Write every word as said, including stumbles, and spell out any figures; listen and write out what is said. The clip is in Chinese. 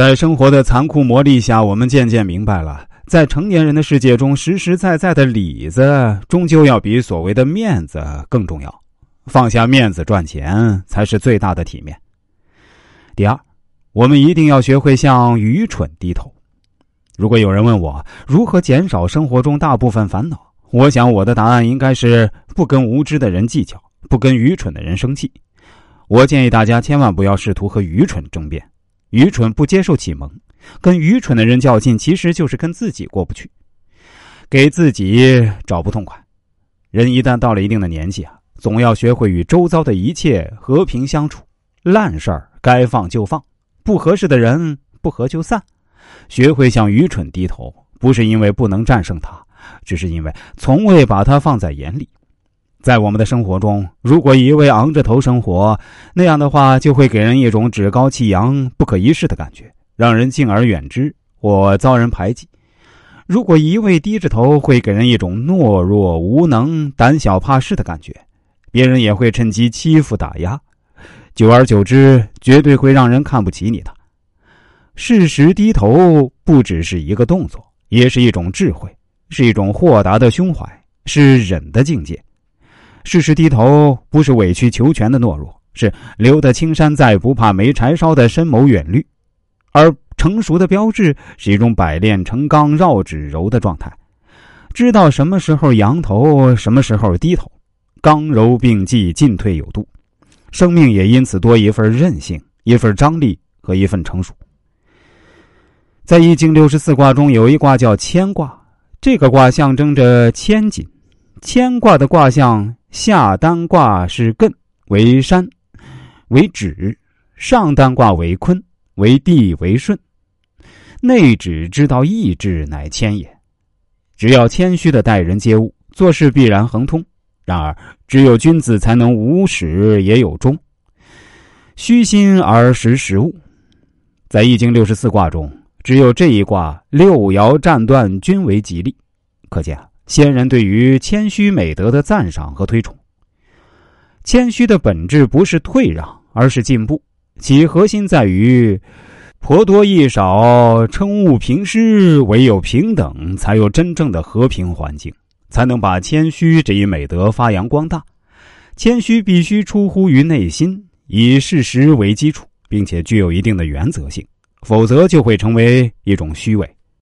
在生活的残酷磨砺下，我们渐渐明白了，在成年人的世界中，实实在在的里子终究要比所谓的面子更重要。放下面子赚钱才是最大的体面。第二，我们一定要学会向愚蠢低头。如果有人问我如何减少生活中大部分烦恼，我想我的答案应该是不跟无知的人计较，不跟愚蠢的人生气。我建议大家千万不要试图和愚蠢争辩，愚蠢不接受启蒙，跟愚蠢的人较劲其实就是跟自己过不去，给自己找不痛快。人一旦到了一定的年纪啊，总要学会与周遭的一切和平相处，烂事儿该放就放，不合适的人不合就散。学会向愚蠢低头，不是因为不能战胜他，只是因为从未把它放在眼里。在我们的生活中，如果一味昂着头生活，那样的话就会给人一种趾高气扬、不可一世的感觉，让人敬而远之或遭人排挤。如果一味低着头，会给人一种懦弱、无能、胆小怕事的感觉，别人也会趁机欺负打压，久而久之绝对会让人看不起你的。适时低头不只是一个动作，也是一种智慧，是一种豁达的胸怀，是忍的境界。适时低头不是委曲求全的懦弱，是留得青山在，不怕没柴烧的深谋远虑。而成熟的标志是一种百炼成钢、绕指柔的状态，知道什么时候扬头，什么时候低头，刚柔并济，进退有度，生命也因此多一份韧性，一份张力和一份成熟。在易经六十四卦中有一卦叫谦卦，这个卦象征着谦谨。谦卦的卦象下单卦是艮，为山为止，上单卦为坤，为地为顺。内止之道，意志乃谦也。只要谦虚的待人接物，做事必然亨通。然而只有君子才能无始也有终，虚心而识时务。在易经六十四卦中，只有这一卦六爻占断均为吉利，可见先人对于谦虚美德的赞赏和推崇。谦虚的本质不是退让，而是进步，其核心在于颇多益少，称物平施，唯有平等才有真正的和平环境，才能把谦虚这一美德发扬光大。谦虚必须出乎于内心，以事实为基础，并且具有一定的原则性，否则就会成为一种虚伪。